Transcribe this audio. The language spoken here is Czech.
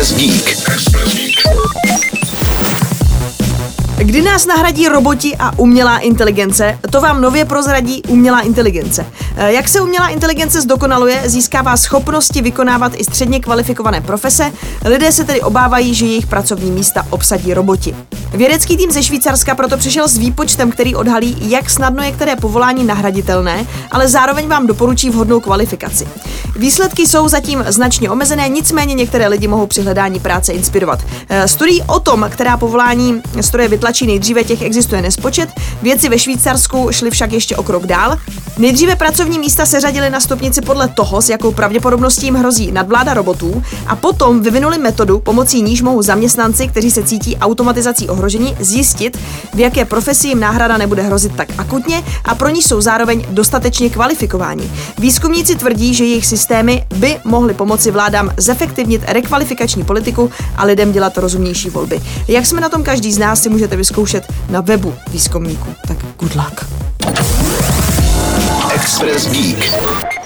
Express Geek. Kdy nás nahradí roboti a umělá inteligence, to vám nově prozradí umělá inteligence. Jak se umělá inteligence zdokonaluje, získává schopnosti vykonávat i středně kvalifikované profese, lidé se tedy obávají, že jejich pracovní místa obsadí roboti. Vědecký tým ze Švýcarska proto přišel s výpočtem, který odhalí, jak snadno je které povolání nahraditelné, ale zároveň vám doporučí vhodnou kvalifikaci. Výsledky jsou zatím značně omezené, nicméně některé lidi mohou při hledání práce inspirovat. Studií o tom, která povolání stroje vytlačí nejdříve, těch existuje nespočet. Vědci ve Švýcarsku šli však ještě o krok dál. Nejdříve pracovní místa seřadili na stupnici podle toho, s jakou pravděpodobností jim hrozí nadvláda robotů, a potom vyvinuli metodu, pomocí níž mohou zaměstnanci, kteří se cítí automatizací ohroženi, zjistit, v jaké profesi jim náhrada nebude hrozit tak akutně a pro ní jsou zároveň dostatečně kvalifikováni. Výzkumníci tvrdí, že jejich systémy by mohly pomoci vládám zefektivnit rekvalifikační politiku a lidem dělat rozumnější volby. Jak jsme na tom každý z nás, si můžete vyzkoušet na webu výzkumníků. Tak good luck. Express Geek.